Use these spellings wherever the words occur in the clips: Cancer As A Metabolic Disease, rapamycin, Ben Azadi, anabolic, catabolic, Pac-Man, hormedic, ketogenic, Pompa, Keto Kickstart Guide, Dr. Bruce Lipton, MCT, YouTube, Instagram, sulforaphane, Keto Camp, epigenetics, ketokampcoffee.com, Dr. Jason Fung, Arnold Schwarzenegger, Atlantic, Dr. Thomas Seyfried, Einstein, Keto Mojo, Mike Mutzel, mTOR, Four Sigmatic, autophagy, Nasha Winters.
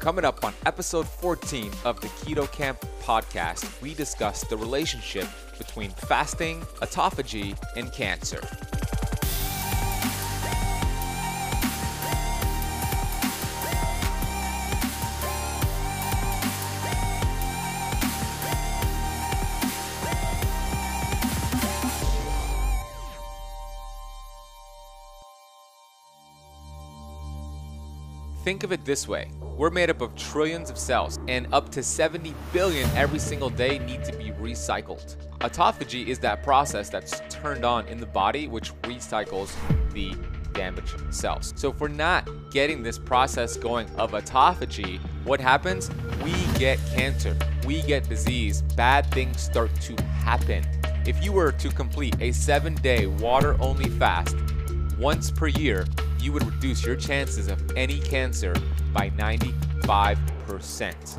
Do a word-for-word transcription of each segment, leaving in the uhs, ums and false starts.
Coming up on episode fourteen of the Keto Camp podcast, we discuss the relationship between fasting, autophagy, and cancer. Think of it this way. We're made up of trillions of cells, and up to seventy billion every single day need to be recycled. Autophagy is that process that's turned on in the body which recycles the damaged cells. So if we're not getting this process going of autophagy, what happens? We get cancer, we get disease, bad things start to happen. If you were to complete a seven-day water-only fast once per year, you would reduce your chances of any cancer by ninety-five percent.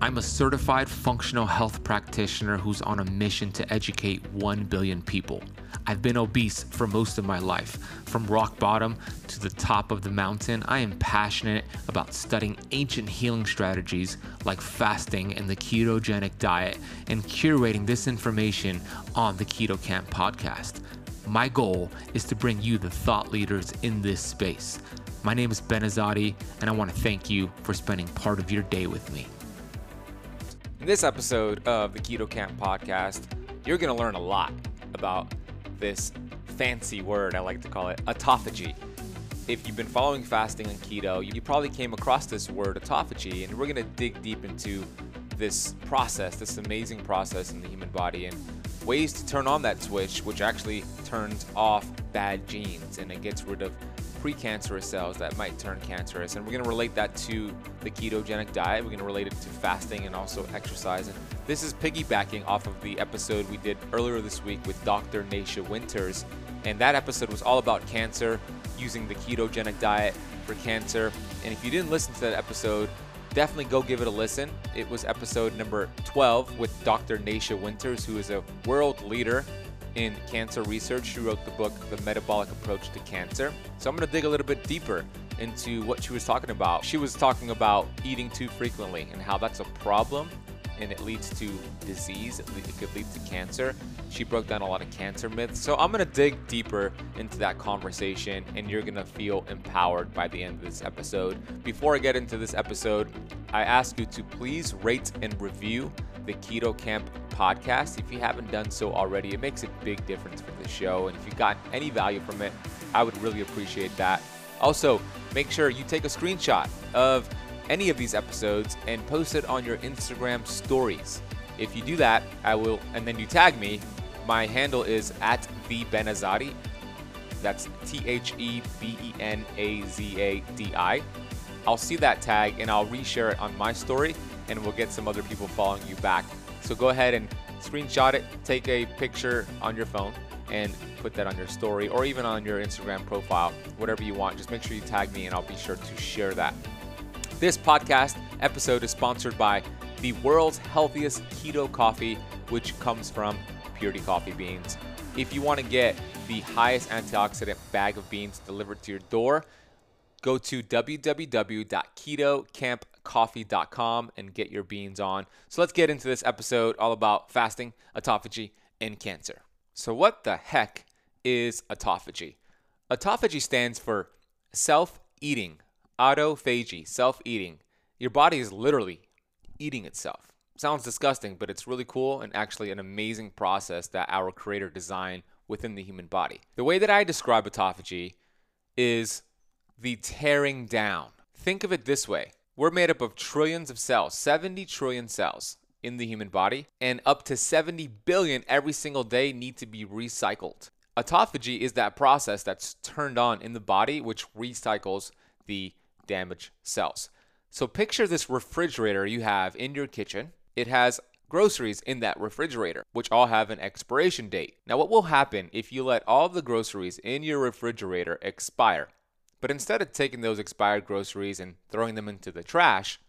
I'm a certified functional health practitioner who's on a mission to educate one billion people. I've been obese for most of my life. From rock bottom to the top of the mountain, I am passionate about studying ancient healing strategies like fasting and the ketogenic diet and curating this information on the Keto Camp podcast. My goal is to bring you the thought leaders in this space. My name is Ben Azadi, and I want to thank you for spending part of your day with me. In this episode of the Keto Camp podcast, you're going to learn a lot about this fancy word, I like to call it, autophagy. If you've been following fasting and keto, you probably came across this word autophagy, and we're going to dig deep into this process, this amazing process in the human body, and ways to turn on that switch, which actually turns off bad genes, and it gets rid of precancerous cells that might turn cancerous. And we're going to relate that to the ketogenic diet. We're going to relate it to fasting and also exercise. And this is piggybacking off of the episode we did earlier this week with Doctor Nasha Winters. And that episode was all about cancer, using the ketogenic diet for cancer. And if you didn't listen to that episode, definitely go give it a listen. It was episode number twelve with Doctor Nasha Winters, who is a world leader in cancer research. She wrote the book, The Metabolic Approach to Cancer. So I'm gonna dig a little bit deeper into what she was talking about. She was talking about eating too frequently and how that's a problem and it leads to disease, it could lead to cancer. She broke down a lot of cancer myths. So I'm gonna dig deeper into that conversation, and you're gonna feel empowered by the end of this episode. Before I get into this episode, I ask you to please rate and review the Keto Camp podcast. If you haven't done so already, it makes a big difference for the show. And if you got any value from it, I would really appreciate that. Also, make sure you take a screenshot of any of these episodes and post it on your Instagram stories. If you do that, I will, and then you tag me. My handle is at the Ben Azadi. That's T H E B E N A Z A D I. I'll see that tag and I'll reshare it on my story, and we'll get some other people following you back. So go ahead and screenshot it, take a picture on your phone, and put that on your story or even on your Instagram profile, whatever you want. Just make sure you tag me and I'll be sure to share that. This podcast episode is sponsored by the world's healthiest keto coffee, which comes from Purity Coffee Beans. If you want to get the highest antioxidant bag of beans delivered to your door, go to w w w dot keto camp coffee dot com and get your beans on. So let's get into this episode all about fasting, autophagy, and cancer. So what the heck is autophagy? Autophagy stands for self-eating, autophagy, self-eating. Your body is literally eating itself. Sounds disgusting, but it's really cool and actually an amazing process that our Creator designed within the human body. The way that I describe autophagy is the tearing down. Think of it this way. We're made up of trillions of cells, seventy trillion cells in the human body, and up to seventy billion every single day need to be recycled. Autophagy is that process that's turned on in the body which recycles the damaged cells. So picture this refrigerator you have in your kitchen. It has groceries in that refrigerator, which all have an expiration date. Now, what will happen if you let all the groceries in your refrigerator expire? But instead of taking those expired groceries and throwing them into the trash,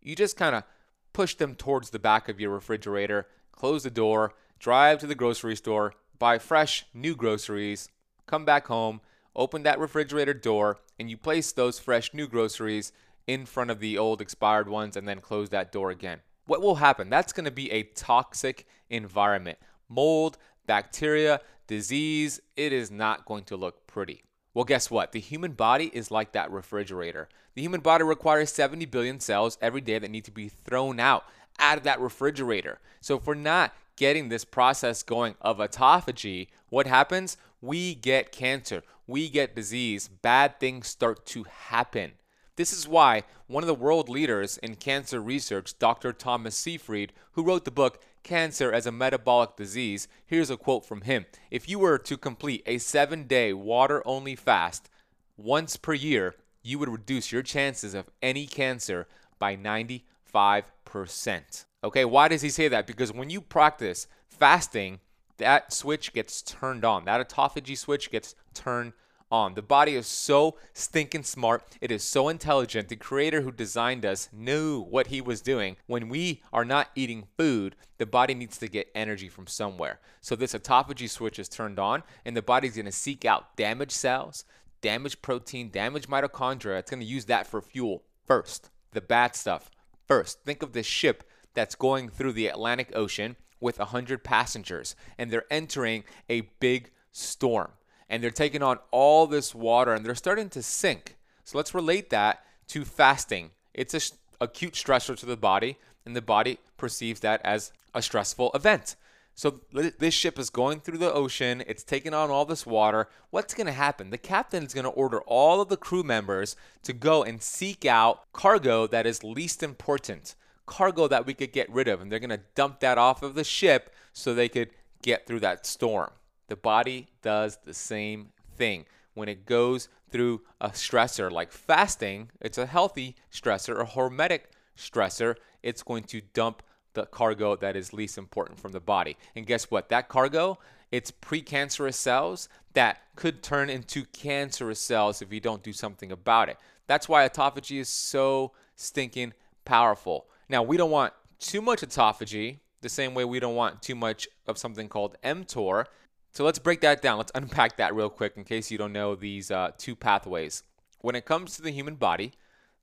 you just kind of push them towards the back of your refrigerator, close the door, drive to the grocery store, buy fresh new groceries, come back home, open that refrigerator door, and you place those fresh new groceries in front of the old expired ones and then close that door again. What will happen? That's going to be a toxic environment. Mold, bacteria, disease, it is not going to look pretty. Well, guess what? The human body is like that refrigerator. The human body requires seventy billion cells every day that need to be thrown out, out of that refrigerator. So if we're not getting this process going of autophagy, what happens? We get cancer, we get disease, bad things start to happen. This is why one of the world leaders in cancer research, Doctor Thomas Seyfried, who wrote the book Cancer As A Metabolic Disease, here's a quote from him. If you were to complete a seven-day water-only fast once per year, you would reduce your chances of any cancer by ninety-five percent. Okay, why does he say that? Because when you practice fasting, that switch gets turned on. That autophagy switch gets turned on. On. The body is so stinking smart. It is so intelligent. The creator who designed us knew what he was doing. When we are not eating food, the body needs to get energy from somewhere. So this autophagy switch is turned on, and the body's going to seek out damaged cells, damaged protein, damaged mitochondria. It's going to use that for fuel first, the bad stuff first. Think of the ship that's going through the Atlantic Ocean with one hundred passengers, and they're entering a big storm. And they're taking on all this water, and they're starting to sink. So let's relate that to fasting. It's an acute stressor to the body, and the body perceives that as a stressful event. So this ship is going through the ocean. It's taking on all this water. What's going to happen? The captain is going to order all of the crew members to go and seek out cargo that is least important, cargo that we could get rid of, and they're going to dump that off of the ship so they could get through that storm. The body does the same thing. When it goes through a stressor like fasting, it's a healthy stressor, a hormetic stressor. It's going to dump the cargo that is least important from the body. And guess what? That cargo, it's precancerous cells that could turn into cancerous cells if you don't do something about it. That's why autophagy is so stinking powerful. Now, we don't want too much autophagy, the same way we don't want too much of something called mTOR. So let's break that down. Let's unpack that real quick in case you don't know these uh, two pathways. When it comes to the human body,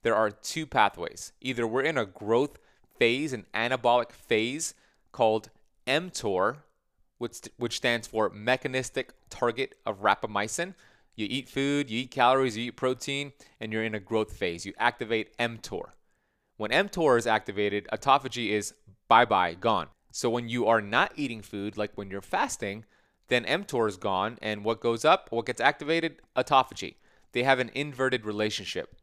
there are two pathways. Either we're in a growth phase, an anabolic phase called mTOR, which, which stands for mechanistic target of rapamycin. You eat food, you eat calories, you eat protein, and you're in a growth phase. You activate mTOR. When mTOR is activated, autophagy is bye-bye, gone. So when you are not eating food, like when you're fasting, then mTOR is gone, and what goes up, what gets activated? Autophagy. They have an inverted relationship.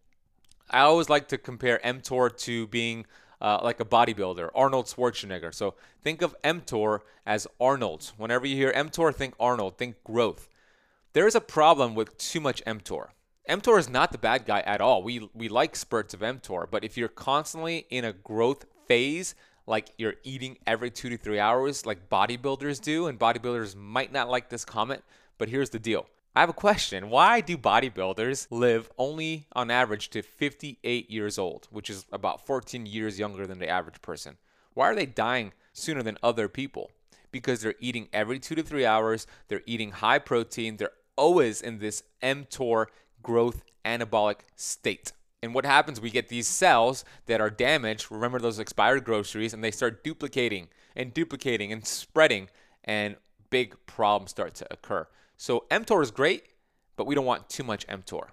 I always like to compare mTOR to being uh, like a bodybuilder, Arnold Schwarzenegger. So think of mTOR as Arnold. Whenever you hear mTOR, think Arnold, think growth. There is a problem with too much mTOR. mTOR is not the bad guy at all. We, we like spurts of mTOR, but if you're constantly in a growth phase, like you're eating every two to three hours like bodybuilders do, and bodybuilders might not like this comment, but here's the deal. I have a question. Why do bodybuilders live only on average to fifty-eight years old, which is about fourteen years younger than the average person? Why are they dying sooner than other people? Because they're eating every two to three hours, they're eating high protein, they're always in this mTOR growth anabolic state. And what happens, we get these cells that are damaged, remember those expired groceries, and they start duplicating and duplicating and spreading, and big problems start to occur. So mTOR is great, but we don't want too much mTOR.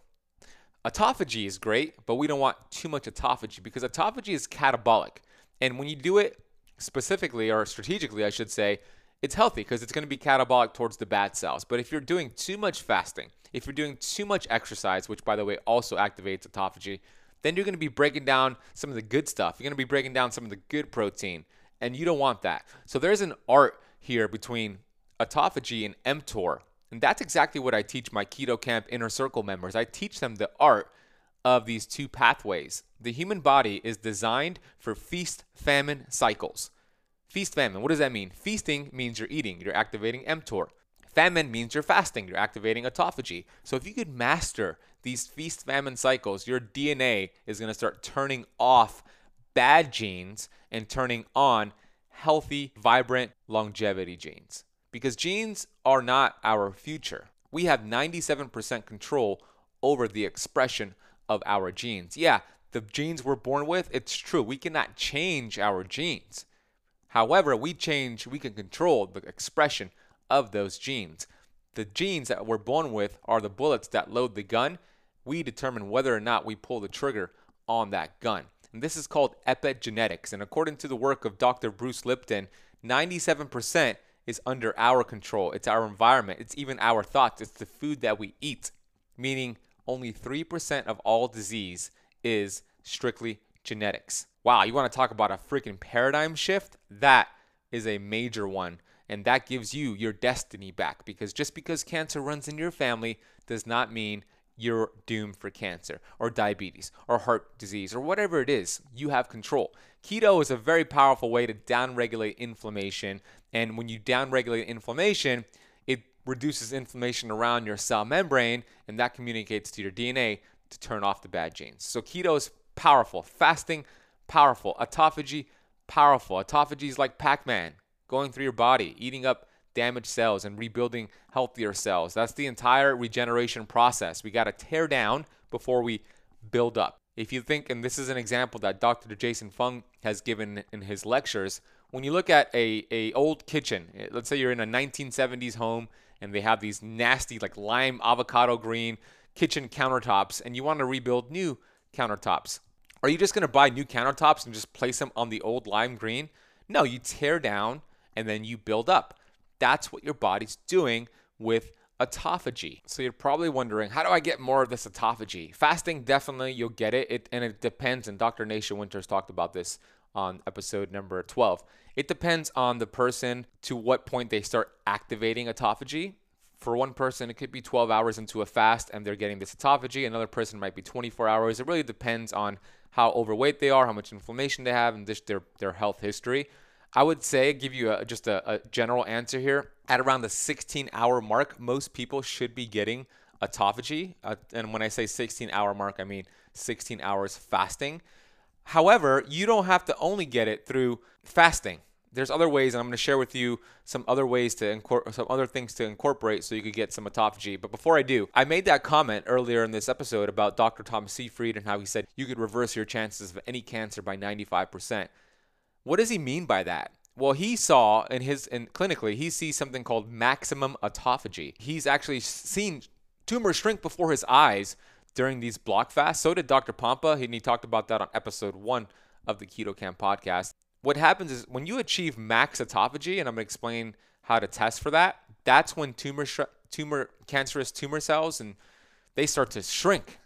Autophagy is great, but we don't want too much autophagy, because autophagy is catabolic. And when you do it specifically, or strategically, I should say, it's healthy because it's going to be catabolic towards the bad cells. But if you're doing too much fasting, if you're doing too much exercise, which by the way also activates autophagy, then you're going to be breaking down some of the good stuff. You're going to be breaking down some of the good protein, and you don't want that. So there's an art here between autophagy and mTOR, and that's exactly what I teach my Keto Camp Inner Circle members. I teach them the art of these two pathways. The human body is designed for feast-famine cycles. Feast-famine, what does that mean? Feasting means you're eating, you're activating mTOR. Famine means you're fasting, you're activating autophagy. So if you could master these feast-famine cycles, your D N A is going to start turning off bad genes and turning on healthy, vibrant, longevity genes. Because genes are not our future. we have ninety-seven percent control over the expression of our genes. Yeah, the genes we're born with, it's true. We cannot change our genes. However, we change, we can control the expression of those genes. The genes that we're born with are the bullets that load the gun. We determine whether or not we pull the trigger on that gun. And this is called epigenetics. And according to the work of Doctor Bruce Lipton, ninety-seven percent is under our control. It's our environment. It's even our thoughts. It's the food that we eat, meaning only three percent of all disease is strictly genetics. Wow, you want to talk about a freaking paradigm shift? That is a major one. And that gives you your destiny back, because just because cancer runs in your family does not mean you're doomed for cancer or diabetes or heart disease or whatever it is. You have control. Keto is a very powerful way to downregulate inflammation. And when you downregulate inflammation, it reduces inflammation around your cell membrane, and that communicates to your D N A to turn off the bad genes. So keto is powerful. Fasting, powerful. Autophagy, powerful. Autophagy is like Pac-Man, going through your body, eating up damaged cells and rebuilding healthier cells. That's the entire regeneration process. We got to tear down before we build up. If you think, and this is an example that Doctor Jason Fung has given in his lectures, when you look at a, a old kitchen, let's say you're in a nineteen seventies home and they have these nasty like lime avocado green kitchen countertops, and you want to rebuild new countertops. Are you just going to buy new countertops and just place them on the old lime green? No, you tear down and then you build up. That's what your body's doing with autophagy. So you're probably wondering, how do I get more of this autophagy? Fasting, definitely you'll get it, it and it depends, and Doctor Nasha Winters talked about this on episode number twelve. It depends on the person to what point they start activating autophagy. For one person, it could be twelve hours into a fast and they're getting this autophagy. Another person might be twenty-four hours. It really depends on how overweight they are, how much inflammation they have, and just their, their health history. I would say, give you a, just a, a general answer here, at around the sixteen hour mark, most people should be getting autophagy. Uh, and when I say sixteen hour mark, I mean sixteen hours fasting. However, you don't have to only get it through fasting. There's other ways, and I'm going to share with you some other ways to incorporate, some other things to incorporate so you could get some autophagy. But before I do, I made that comment earlier in this episode about Doctor Thomas Seyfried and how he said you could reverse your chances of any cancer by ninety-five percent. What does he mean by that? Well, he saw in his, and clinically, he sees something called maximum autophagy. He's actually seen tumors shrink before his eyes during these block fasts. So did Doctor Pompa, and he talked about that on episode one of the Keto Camp podcast. What happens is when you achieve max autophagy, and I'm going to explain how to test for that, that's when tumor, tumor, cancerous tumor cells, and they start to shrink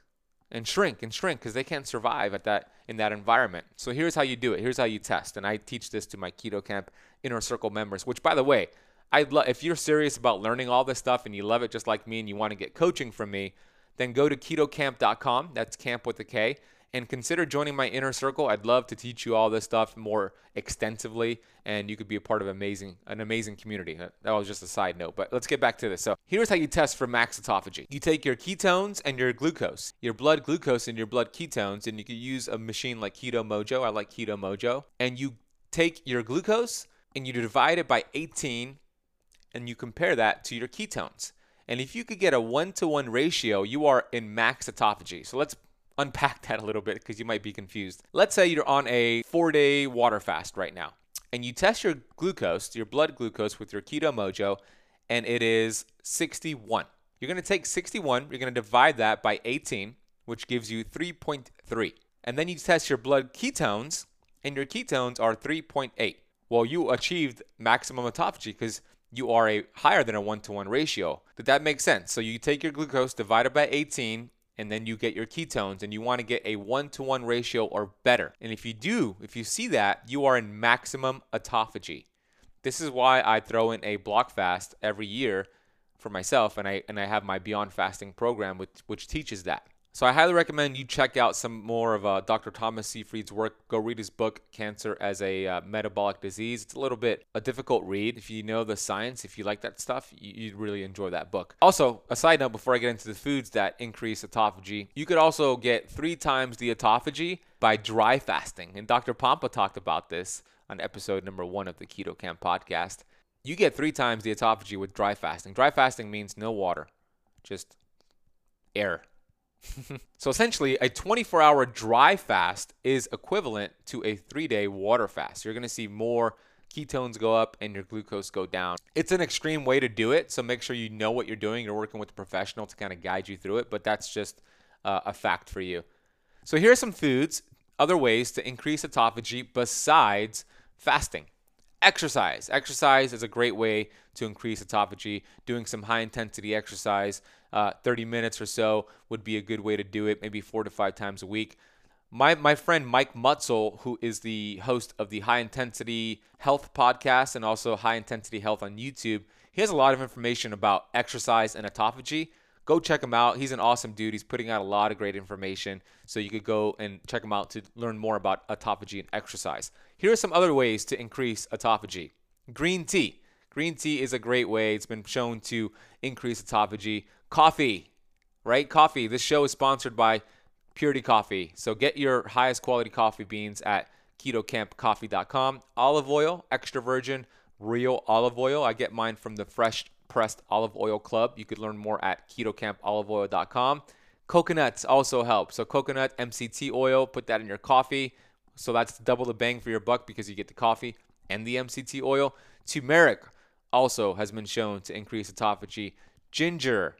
and shrink and shrink because they can't survive at that in that environment. So here's how you do it. Here's how you test. And I teach this to my Keto Camp Inner Circle members, which, by the way, I'd love, if you're serious about learning all this stuff and you love it just like me and you want to get coaching from me, then go to keto camp dot com. That's camp with a K. And consider joining my Inner Circle. I'd love to teach you all this stuff more extensively, and you could be a part of amazing, an amazing community. That was just a side note, but let's get back to this. So here's how you test for max autophagy. You take your ketones and your glucose, your blood glucose and your blood ketones, and you could use a machine like Keto Mojo. I like Keto Mojo. And you take your glucose and you divide it by eighteen, and you compare that to your ketones. And if you could get a one-to-one ratio, you are in max autophagy. So let's unpack that a little bit because you might be confused. Let's say you're on a four-day water fast right now, and you test your glucose, your blood glucose, with your Keto Mojo, and it is sixty-one. You're going to take sixty-one, you're going to divide that by eighteen, which gives you three point three. And then you test your blood ketones, and your ketones are three point eight. Well, you achieved maximum autophagy because you are a higher than a one-to-one ratio. Did that make sense? So you take your glucose divided by eighteen, and then you get your ketones, and you want to get a one-to-one ratio or better. And if you do, if you see that, you are in maximum autophagy. This is why I throw in a block fast every year for myself, and I and I have my Beyond Fasting program, which, which teaches that. So I highly recommend you check out some more of uh, Doctor Thomas Seyfried's work. Go read his book, Cancer As A uh, Metabolic Disease. It's a little bit a difficult read. If you know the science, if you like that stuff, you, you'd really enjoy that book. Also, a side note before I get into the foods that increase autophagy, you could also get three times the autophagy by dry fasting. And Doctor Pompa talked about this on episode number one of the Keto Camp podcast. You get three times the autophagy with dry fasting. Dry fasting means no water. just air. So essentially, a twenty-four hour dry fast is equivalent to a three day water fast. You're going to see more ketones go up and your glucose go down. It's an extreme way to do it, so make sure you know what you're doing. You're working with a professional to kind of guide you through it, but that's just uh, a fact for you. So here are some foods, other ways to increase autophagy besides fasting. Exercise. Exercise is a great way to increase autophagy. Doing some high-intensity exercise, uh, thirty minutes or so, would be a good way to do it, maybe four to five times a week. My, my friend Mike Mutzel, who is the host of the High Intensity Health podcast and also High Intensity Health on YouTube, he has a lot of information about exercise and autophagy. Go check him out. He's an awesome dude. He's putting out a lot of great information, so you could go and check him out to learn more about autophagy and exercise. Here are some other ways to increase autophagy. Green tea. Green tea is a great way. It's been shown to increase autophagy. Coffee, right? Coffee. This show is sponsored by Purity Coffee. So get your highest quality coffee beans at keto camp coffee dot com. Olive oil, extra virgin, real olive oil. I get mine from the Fresh Pressed Olive Oil Club. You could learn more at keto camp olive oil dot com. Coconuts also help. So coconut M C T oil, put that in your coffee. So that's double the bang for your buck because you get the coffee and the M C T oil. Turmeric also has been shown to increase autophagy. Ginger,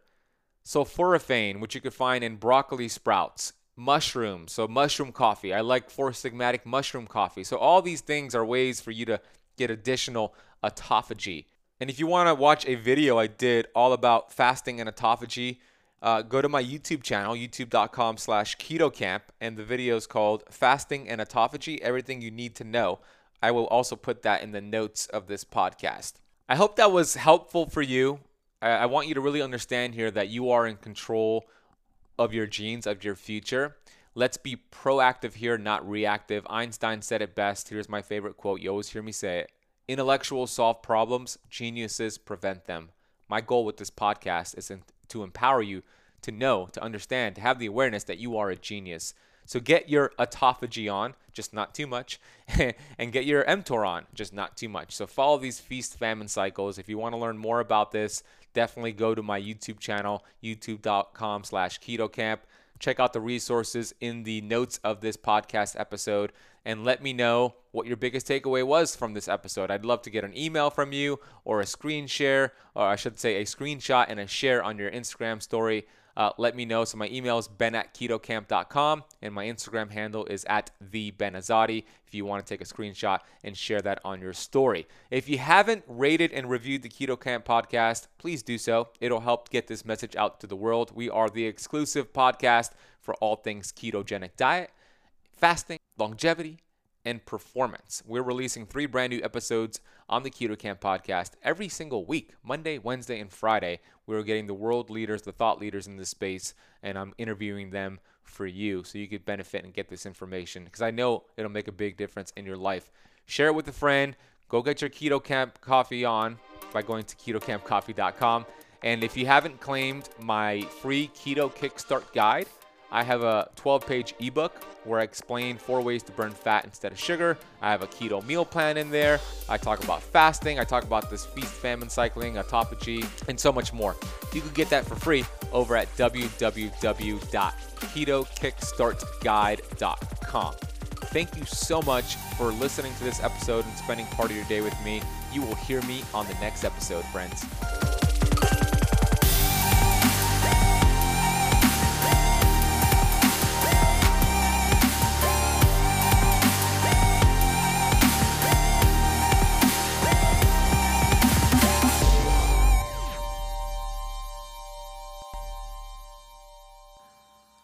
sulforaphane, which you could find in broccoli sprouts. Mushrooms, so mushroom coffee. I like Four Sigmatic mushroom coffee. So all these things are ways for you to get additional autophagy. And if you want to watch a video I did all about fasting and autophagy, uh, go to my YouTube channel, youtube dot com slash keto camp, and the video is called Fasting and Autophagy, Everything You Need to Know. I will also put that in the notes of this podcast. I hope that was helpful for you. I, I want you to really understand here that you are in control of your genes, of your future. Let's be proactive here, not reactive. Einstein said it best. Here's my favorite quote. You always hear me say it. Intellectuals solve problems, geniuses prevent them. My goal with this podcast is to empower you to know, to understand, to have the awareness that you are a genius. So get your autophagy on, just not too much, and get your mTOR on, just not too much. So follow these feast-famine cycles. If you want to learn more about this, definitely go to my YouTube channel, youtube dot com slash keto camp. Check out the resources in the notes of this podcast episode, and let me know what your biggest takeaway was from this episode. I'd love to get an email from you or a screen share, or I should say a screenshot and a share on your Instagram story. Uh, let me know. So my email is ben at keto camp dot com, and my Instagram handle is at the Ben Azadi if you want to take a screenshot and share that on your story. If you haven't rated and reviewed the Keto Camp podcast, please do so. It'll help get this message out to the world. We are the exclusive podcast for all things ketogenic diet, fasting, longevity, and performance. We're releasing three brand new episodes on the Keto Camp podcast every single week, Monday, Wednesday, and Friday. We're getting the world leaders, the thought leaders in this space, and I'm interviewing them for you so you could benefit and get this information, because I know it'll make a big difference in your life. Share it with a friend. Go get your Keto Camp coffee on by going to keto camp coffee dot com. And if you haven't claimed my free Keto Kickstart guide, I have a twelve page ebook where I explain four ways to burn fat instead of sugar. I have a keto meal plan in there. I talk about fasting. I talk about this feast famine cycling, autophagy, and so much more. You can get that for free over at w w w dot keto kickstart guide dot com. Thank you so much for listening to this episode and spending part of your day with me. You will hear me on the next episode, friends.